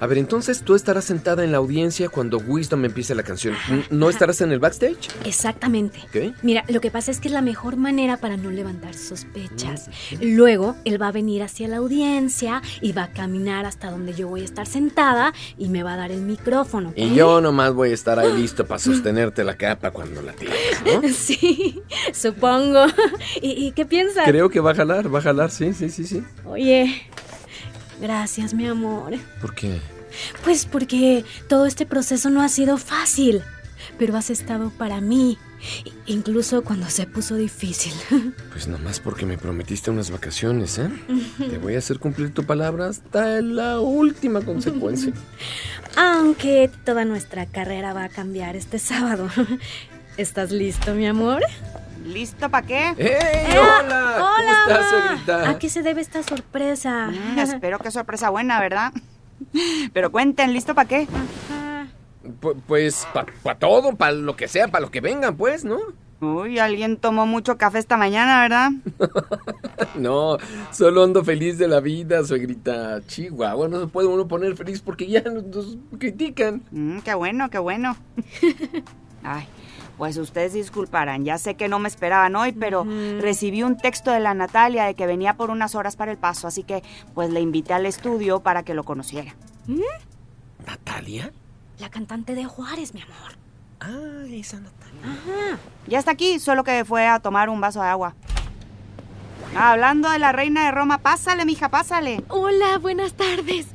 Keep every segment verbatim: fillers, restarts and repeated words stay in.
A ver, entonces tú estarás sentada en la audiencia cuando Wisdom empiece la canción. ¿No estarás en el backstage? Exactamente. ¿Qué? Mira, lo que pasa es que es la mejor manera para no levantar sospechas. Mm-hmm. Luego, él va a venir hacia la audiencia y va a caminar hasta donde yo voy a estar sentada y me va a dar el micrófono. Y ¿eh? Yo nomás voy a estar ahí listo para sostenerte la capa cuando la tires, ¿no? Sí, supongo. ¿Y, ¿Y qué piensas? Creo que va a jalar, va a jalar, sí, sí, sí, sí. Oye... Gracias, mi amor. ¿Por qué? Pues porque todo este proceso no ha sido fácil, pero has estado para mí, incluso cuando se puso difícil. Pues nomás porque me prometiste unas vacaciones, ¿eh? Te voy a hacer cumplir tu palabra hasta la última consecuencia. Aunque toda nuestra carrera va a cambiar este sábado. ¿Estás listo, mi amor? ¿Listo para qué? ¡Hey! ¡Hola! ¡Hola! ¿Cómo estás, Adelita? ¿A qué se debe esta sorpresa? Mm, espero que sorpresa buena, ¿verdad? Pero cuenten, ¿listo para qué? P- pues, para pa todo, para lo que sea, para lo que vengan, pues, ¿no? Uy, alguien tomó mucho café esta mañana, ¿verdad? No, solo ando feliz de la vida, suegrita. Chihuahua, no se puede uno poner feliz porque ya nos, nos critican. Mm, qué bueno, qué bueno. Ay... Pues ustedes disculparán, ya sé que no me esperaban hoy, pero uh-huh. recibí un texto de la Natalia de que venía por unas horas para El Paso, así que pues le invité al estudio para que lo conociera. ¿Mm? ¿Natalia? La cantante de Juárez, mi amor. Ah, esa Natalia. Ajá. Ya está aquí, solo que fue a tomar un vaso de agua. Ah, hablando de la reina de Roma, pásale, mija, pásale. Hola, buenas tardes.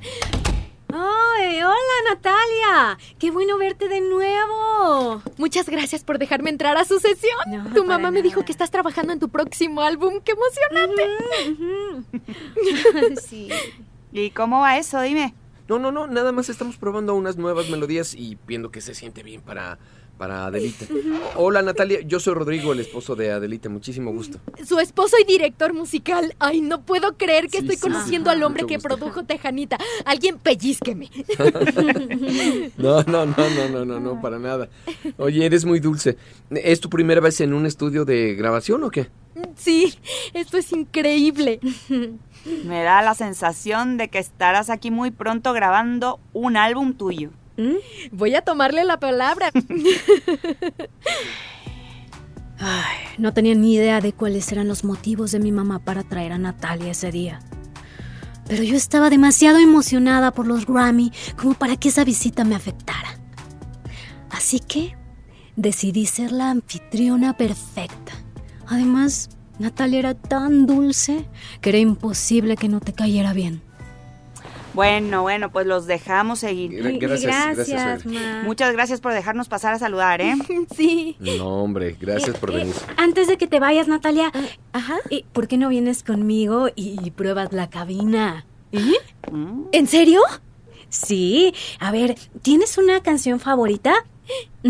¡Ay, hola Natalia! ¡Qué bueno verte de nuevo! Muchas gracias por dejarme entrar a su sesión. No, tu mamá nada. Me dijo que estás trabajando en tu próximo álbum. ¡Qué emocionante! Uh-huh, uh-huh. Sí. ¿Y cómo va eso? Dime. No, no, no. Nada más estamos probando unas nuevas melodías y viendo que se siente bien para... Para Adelita. Uh-huh. Hola, Natalia. Yo soy Rodrigo, el esposo de Adelita. Muchísimo gusto. Su esposo y director musical. Ay, no puedo creer que sí, estoy sí, conociendo sí, al hombre que produjo Tejanita. Alguien pellizqueme. No, no, no, no, no, no, no, para nada. Oye, eres muy dulce. ¿Es tu primera vez en un estudio de grabación o qué? Sí, esto es increíble. Me da la sensación de que estarás aquí muy pronto grabando un álbum tuyo. ¿Mm? Voy a tomarle la palabra. Ay, no tenía ni idea de cuáles eran los motivos de mi mamá para traer a Natalia ese día. Pero yo estaba demasiado emocionada por los Grammy como para que esa visita me afectara. Así que decidí ser la anfitriona perfecta. Además, Natalia era tan dulce que era imposible que no te cayera bien. Bueno, bueno, pues los dejamos seguir. Gracias, gracias, gracias Muchas gracias por dejarnos pasar a saludar, ¿eh? Sí. No, hombre, gracias eh, por venir. Eh, antes de que te vayas, Natalia, ajá, eh, ¿por qué no vienes conmigo y pruebas la cabina? ¿Eh? ¿En serio? Sí. A ver, ¿tienes una canción favorita? Sí,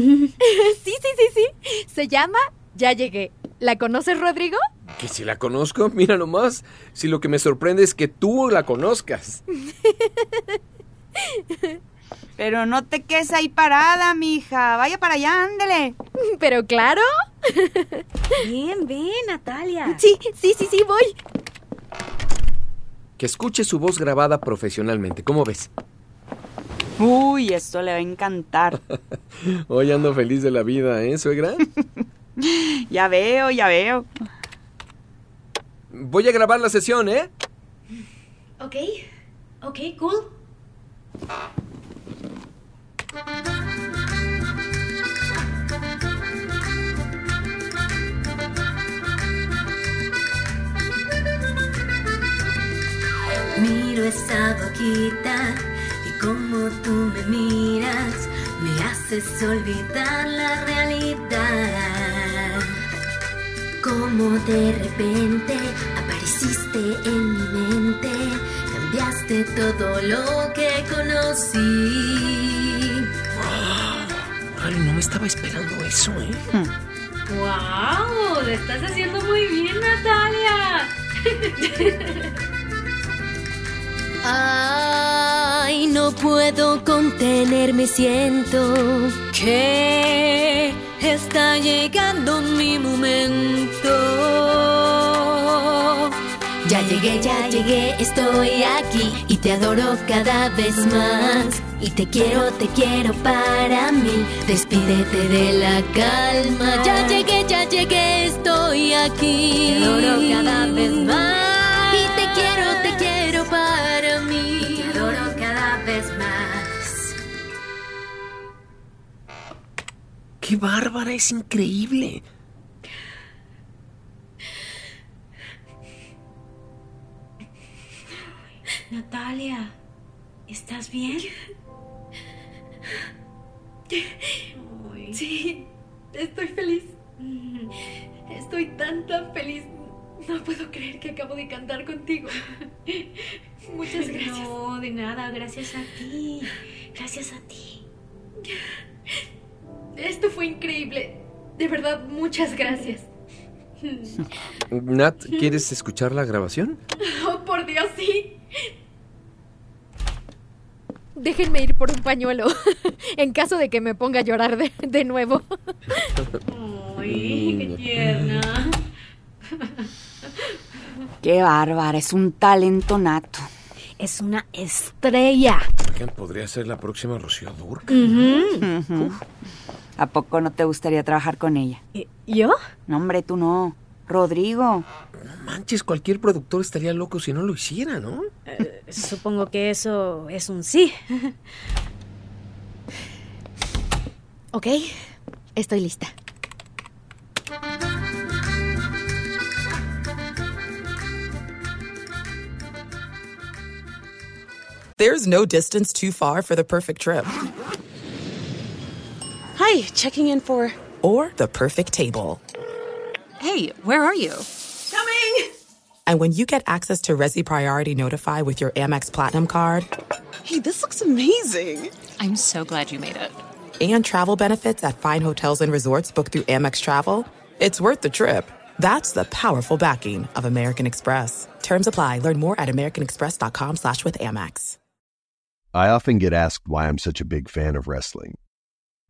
sí, sí, sí. Se llama Ya Llegué. ¿La conoces, Rodrigo? ¿Que si la conozco? Mira nomás. Si lo que me sorprende es que tú la conozcas. Pero no te quedes ahí parada, mija. Vaya para allá, ándele. Pero claro. Bien, bien, Natalia. Sí, sí, sí, sí, voy. Que escuche su voz grabada profesionalmente. ¿Cómo ves? Uy, esto le va a encantar. Hoy ando feliz de la vida, ¿eh, suegra? Ya veo, ya veo. Voy a grabar la sesión, ¿eh? Ok, ok, cool. Miro esa boquita y como tú me miras, me haces olvidar la realidad. Como de repente apareciste en mi mente, cambiaste todo lo que conocí. ¡Wow! Ay, no me estaba esperando eso, ¿eh? ¡Wow! ¡Lo estás haciendo muy bien, Natalia! Ay, no puedo contenerme, siento que está llegando mi momento. Ya llegué, ya llegué, estoy aquí y te adoro cada vez más. Y te quiero, te quiero para mí, despídete de la calma. Ya llegué, ya llegué, estoy aquí, te adoro cada vez más. Para mí, y te adoro cada vez más. ¡Qué bárbara! ¡Es increíble! Natalia, ¿estás bien? Sí, estoy feliz. Estoy tan, tan feliz. No puedo creer que acabo de cantar contigo. Muchas gracias. No, de nada, gracias a ti. Gracias a ti. Esto fue increíble. De verdad, muchas gracias. Nat, ¿quieres escuchar la grabación? Oh, por Dios, sí. Déjenme ir por un pañuelo, en caso de que me ponga a llorar de, de nuevo. Ay, qué tierna. ¡Qué bárbara! Es un talento nato. Es una estrella. ¿Quién podría ser la próxima Rocío Dúrcal? Uh-huh. Uh-huh. ¿A poco no te gustaría trabajar con ella? ¿Yo? No, hombre, tú no. Rodrigo. No manches, cualquier productor estaría loco si no lo hiciera, ¿no? Eh, supongo que eso es un sí. Ok, estoy lista. There's no distance too far for the perfect trip. Hi, checking in for... Or the perfect table. Hey, where are you? Coming! And when you get access to Resy Priority Notify with your Amex Platinum card... Hey, this looks amazing. I'm so glad you made it. And travel benefits at fine hotels and resorts booked through Amex Travel. It's worth the trip. That's the powerful backing of American Express. Terms apply. Learn more at americanexpress.com slash with Amex. I often get asked why I'm such a big fan of wrestling,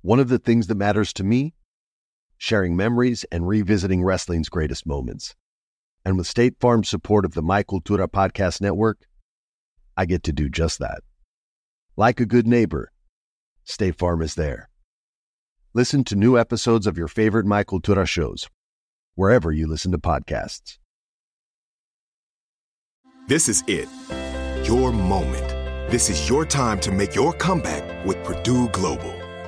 One of the things that matters to me, sharing memories and revisiting wrestling's greatest moments. And with State Farm's support of the My Cultura podcast network, I get to do just that. Like a good neighbor, State Farm is there. Listen to new episodes of your favorite My Cultura shows, wherever you listen to podcasts. This is it, your moment. This is your time to make your comeback with Purdue Global.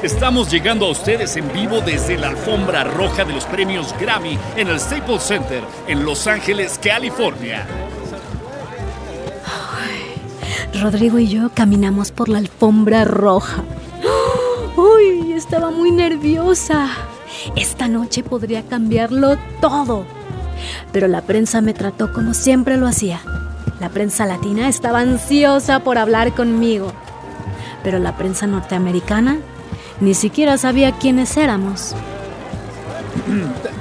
Estamos llegando a ustedes en vivo desde la alfombra roja de los premios Grammy en el Staples Center en Los Ángeles, California. Ay, Rodrigo y yo caminamos por la alfombra roja. Uy, estaba muy nerviosa. Esta noche podría cambiarlo todo. Pero la prensa me trató como siempre lo hacía. La prensa latina estaba ansiosa por hablar conmigo. Pero la prensa norteamericana ni siquiera sabía quiénes éramos.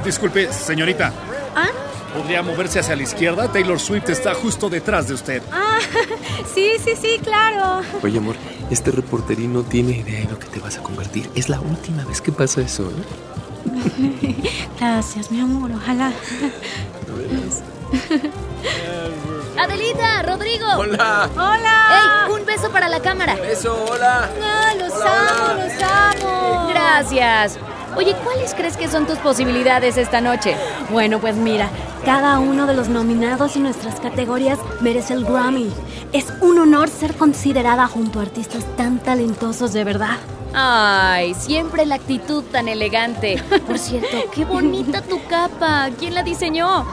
Disculpe, señorita. ¿Ah? ¿Podría moverse hacia la izquierda? Taylor Swift está justo detrás de usted. Ah, sí, sí, sí, claro. Oye, amor, este reporterín no tiene idea de lo que te vas a convertir. Es la última vez que pasa eso, ¿eh? Gracias, mi amor, ojalá. Adelita, Rodrigo. Hola. Hola. Hey, un beso para la cámara. Un beso, hola. Ah, los hola, amo, hola. Los amo. Gracias. Oye, ¿cuáles crees que son tus posibilidades esta noche? Bueno, pues mira, cada uno de los nominados en nuestras categorías merece el Grammy. Es un honor ser considerada junto a artistas tan talentosos, de verdad. Ay, siempre la actitud tan elegante. Por cierto, qué bonita tu capa. ¿Quién la diseñó?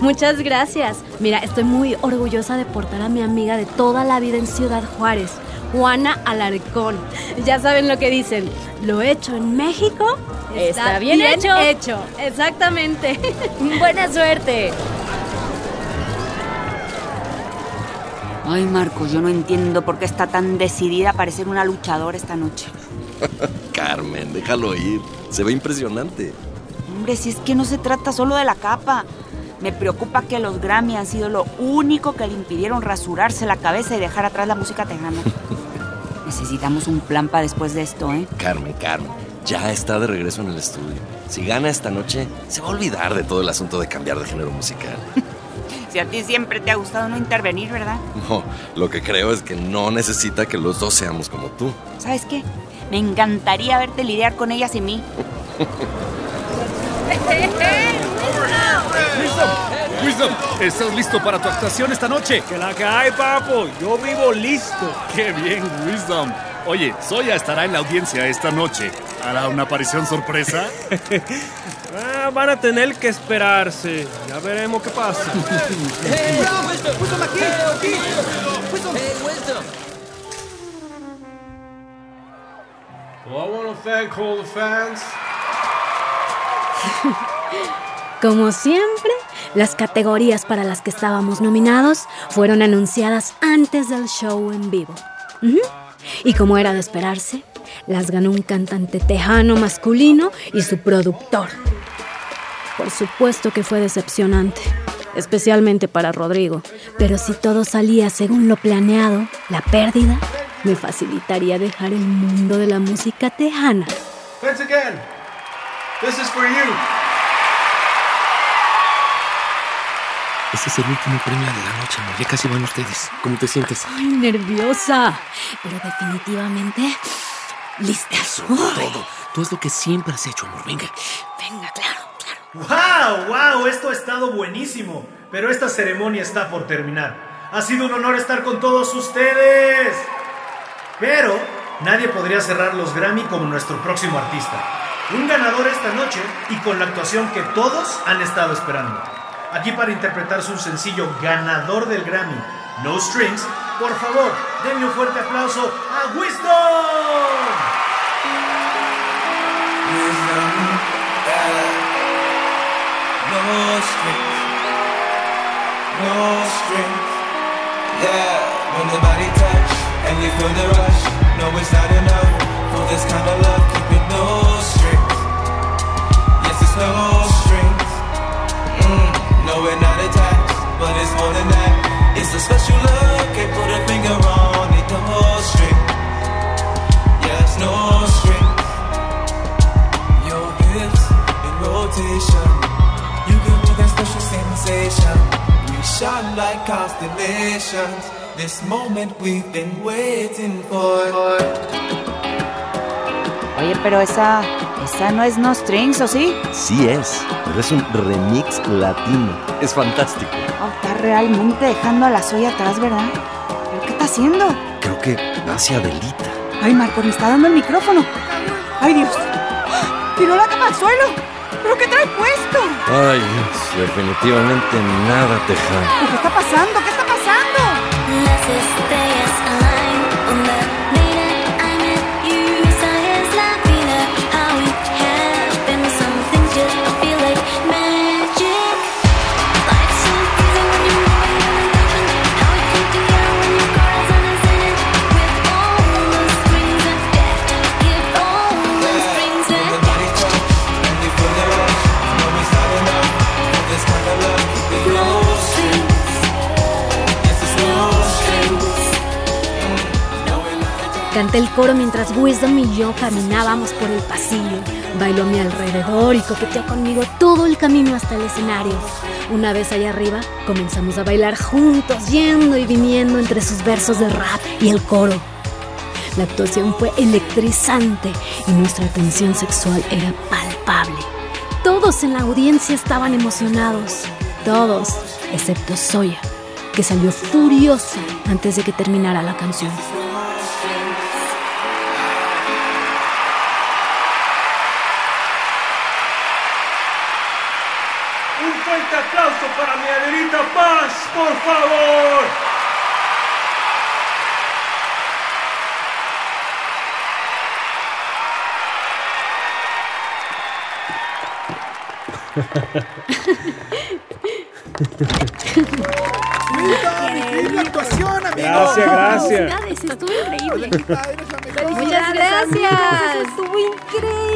Muchas gracias. Mira, estoy muy orgullosa de portar a mi amiga de toda la vida en Ciudad Juárez, Juana Alarcón. Ya saben lo que dicen. Lo hecho en México está, está bien, bien hecho. hecho. Exactamente. Buena suerte. Ay, Marcos, yo no entiendo por qué está tan decidida a parecer una luchadora esta noche. Carmen, déjalo ir. Se ve impresionante. Hombre, si es que no se trata solo de la capa. Me preocupa que los Grammy han sido lo único que le impidieron rasurarse la cabeza y dejar atrás la música tejana. Necesitamos un plan para después de esto, ¿eh? Carmen, Carmen, ya está de regreso en el estudio. Si gana esta noche, se va a olvidar de todo el asunto de cambiar de género musical. Si a ti siempre te ha gustado no intervenir, ¿verdad? No, lo que creo es que no necesita que los dos seamos como tú. ¿Sabes qué? Me encantaría verte lidiar con ella sin mí. ¡Wisdom! ¡Wisdom! ¿Estás listo para tu actuación esta noche? ¡Que la que hay, papo! ¡Yo vivo listo! ¡Qué bien, Wisdom! Oye, Zoya estará en la audiencia esta noche. ¿Hará una aparición sorpresa? Ah, van a tener que esperarse. Ya veremos qué pasa. Como siempre, las categorías para las que estábamos nominados fueron anunciadas antes del show en vivo. Uh-huh. Y como era de esperarse, las ganó un cantante tejano masculino y su productor. Por supuesto que fue decepcionante, especialmente para Rodrigo. Pero si todo salía según lo planeado, la pérdida me facilitaría dejar el mundo de la música tejana. Once again, this is for you. Este es el último premio de la noche, amor. Ya casi van ustedes. ¿Cómo te sientes? Ay, nerviosa. Pero definitivamente lista. Eso, todo. Tú es lo que siempre has hecho, amor. Venga. Venga, claro, claro. ¡Wow! ¡Wow! Esto ha estado buenísimo. Pero esta ceremonia está por terminar. Ha sido un honor estar con todos ustedes. Pero nadie podría cerrar los Grammy como nuestro próximo artista. Un ganador esta noche y con la actuación que todos han estado esperando. Aquí para interpretar su sencillo ganador del Grammy, No Strings, por favor, denle un fuerte aplauso a Wisdom. strings, no strings. Yeah, when the body touch and you feel the rush, no, it's not enough for this kind of love. Keep it no strings. Yes, it's no strings. Mm, no, we're not attached, but it's more than that. It's a special love, can't put a finger on it. The whole string. Yes, no strings. Your hips in rotation. Special sensation, we shine like constellations. This moment we've been waiting for. Oye, pero esa, esa no es No Strings, ¿o sí? Sí es, pero es un remix latino. Es fantástico. Oh, está realmente dejando a la Zoya atrás, ¿verdad? ¿Pero qué está haciendo? Creo que va hacia Adelita. Ay, Marco, me está dando el micrófono. Ay, Dios. Tiró la cama al suelo. ¿Pero qué trae puesto? Ay, Dios, definitivamente nada tejano. ¿Qué está pasando? ¿Qué está pasando? Las estrellas align on the night I met you. Science la vida, how it happened. Some things just feel like magic. Life's so easy when you know your intention. How it came together when your girls understand. With all the strings and death, give all the strings and death. Canté el coro mientras Wisdom y yo caminábamos por el pasillo. Bailó a mi alrededor y coqueteó conmigo todo el camino hasta el escenario. Una vez allá arriba, comenzamos a bailar juntos, yendo y viniendo entre sus versos de rap y el coro. La actuación fue electrizante y nuestra tensión sexual era palpable. Todos en la audiencia estaban emocionados. Todos, excepto Zoya, que salió furiosa antes de que terminara la canción. Fuerte aplauso para mi Adelita Paz, por favor. ¡Mira, increíble actuación, amigo! Gracias, gracias. Estuvo increíble. Muchas gracias. Estuvo increíble.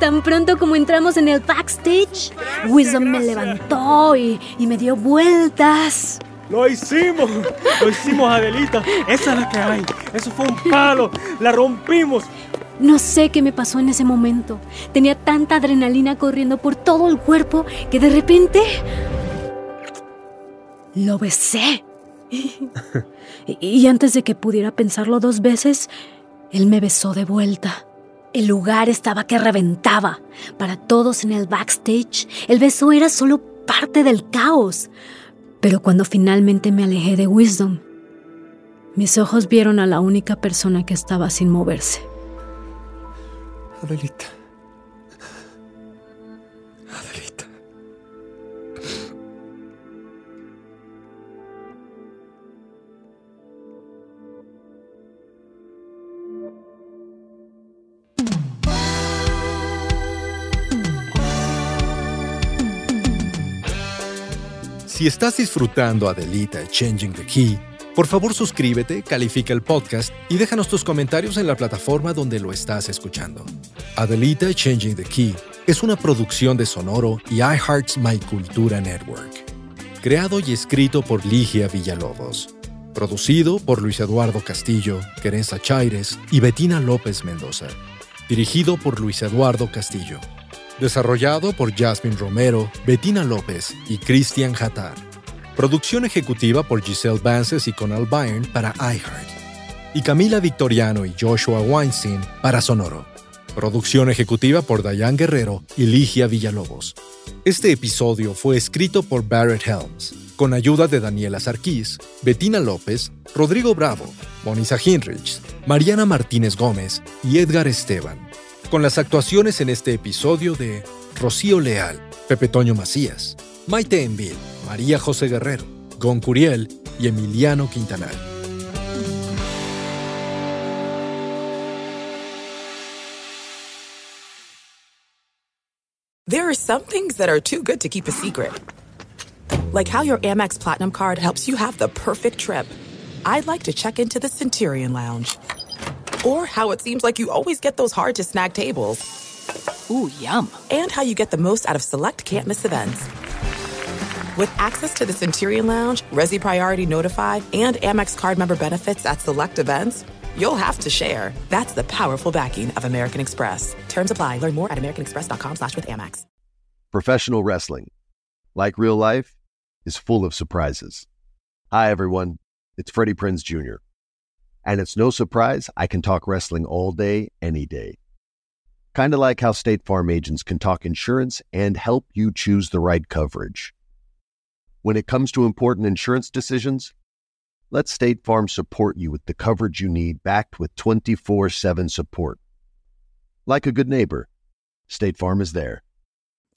Tan pronto como entramos en el backstage, Wisdom me levantó y, y me dio vueltas. ¡Lo hicimos! ¡Lo hicimos, Adelita! ¡Esa es la que hay! ¡Eso fue un palo! ¡La rompimos! No sé qué me pasó en ese momento. Tenía tanta adrenalina corriendo por todo el cuerpo que de repente lo besé. Y antes de que pudiera pensarlo dos veces, él me besó de vuelta. El lugar estaba que reventaba. Para todos en el backstage, el beso era solo parte del caos. Pero cuando finalmente me alejé de Wisdom, mis ojos vieron a la única persona que estaba sin moverse. Adelita. Adelita. Si estás disfrutando Adelita y Changing the Key, por favor suscríbete, califica el podcast y déjanos tus comentarios en la plataforma donde lo estás escuchando. Adelita Changing the Key es una producción de Sonoro y iHeart's My Cultura Network. Creado y escrito por Ligia Villalobos. Producido por Luis Eduardo Castillo, Querenza Chaires y Bettina López Mendoza. Dirigido por Luis Eduardo Castillo. Desarrollado por Jasmine Romero, Bettina López y Cristian Jatar. Producción ejecutiva por Giselle Vances y Conal Byrne para iHeart. Y Camila Victoriano y Joshua Weinstein para Sonoro. Producción ejecutiva por Dayan Guerrero y Ligia Villalobos. Este episodio fue escrito por Barrett Helms, con ayuda de Daniela Sarquís, Bettina López, Rodrigo Bravo, Monisa Hinrichs, Mariana Martínez Gómez y Edgar Esteban. Con las actuaciones en este episodio de Rocío Leal, Pepe Toño Macías, Maite Envil, María José Guerrero, Gon Curiel y Emiliano Quintanar. There are some things that are too good to keep a secret. Like how your Amex Platinum card helps you have the perfect trip. I'd like to check into the Centurion Lounge. Or how it seems like you always get those hard-to-snag tables. Ooh, yum. And how you get the most out of select can't-miss events. With access to the Centurion Lounge, Resy Priority Notify, and Amex card member benefits at select events, you'll have to share. That's the powerful backing of American Express. Terms apply. Learn more at americanexpress.com slash with Amex. Professional wrestling, like real life, is full of surprises. Hi, everyone. It's Freddie Prinze Junior And it's no surprise I can talk wrestling all day, any day. Kind of like how State Farm agents can talk insurance and help you choose the right coverage. When it comes to important insurance decisions, let State Farm support you with the coverage you need, backed with twenty-four seven support. Like a good neighbor, State Farm is there.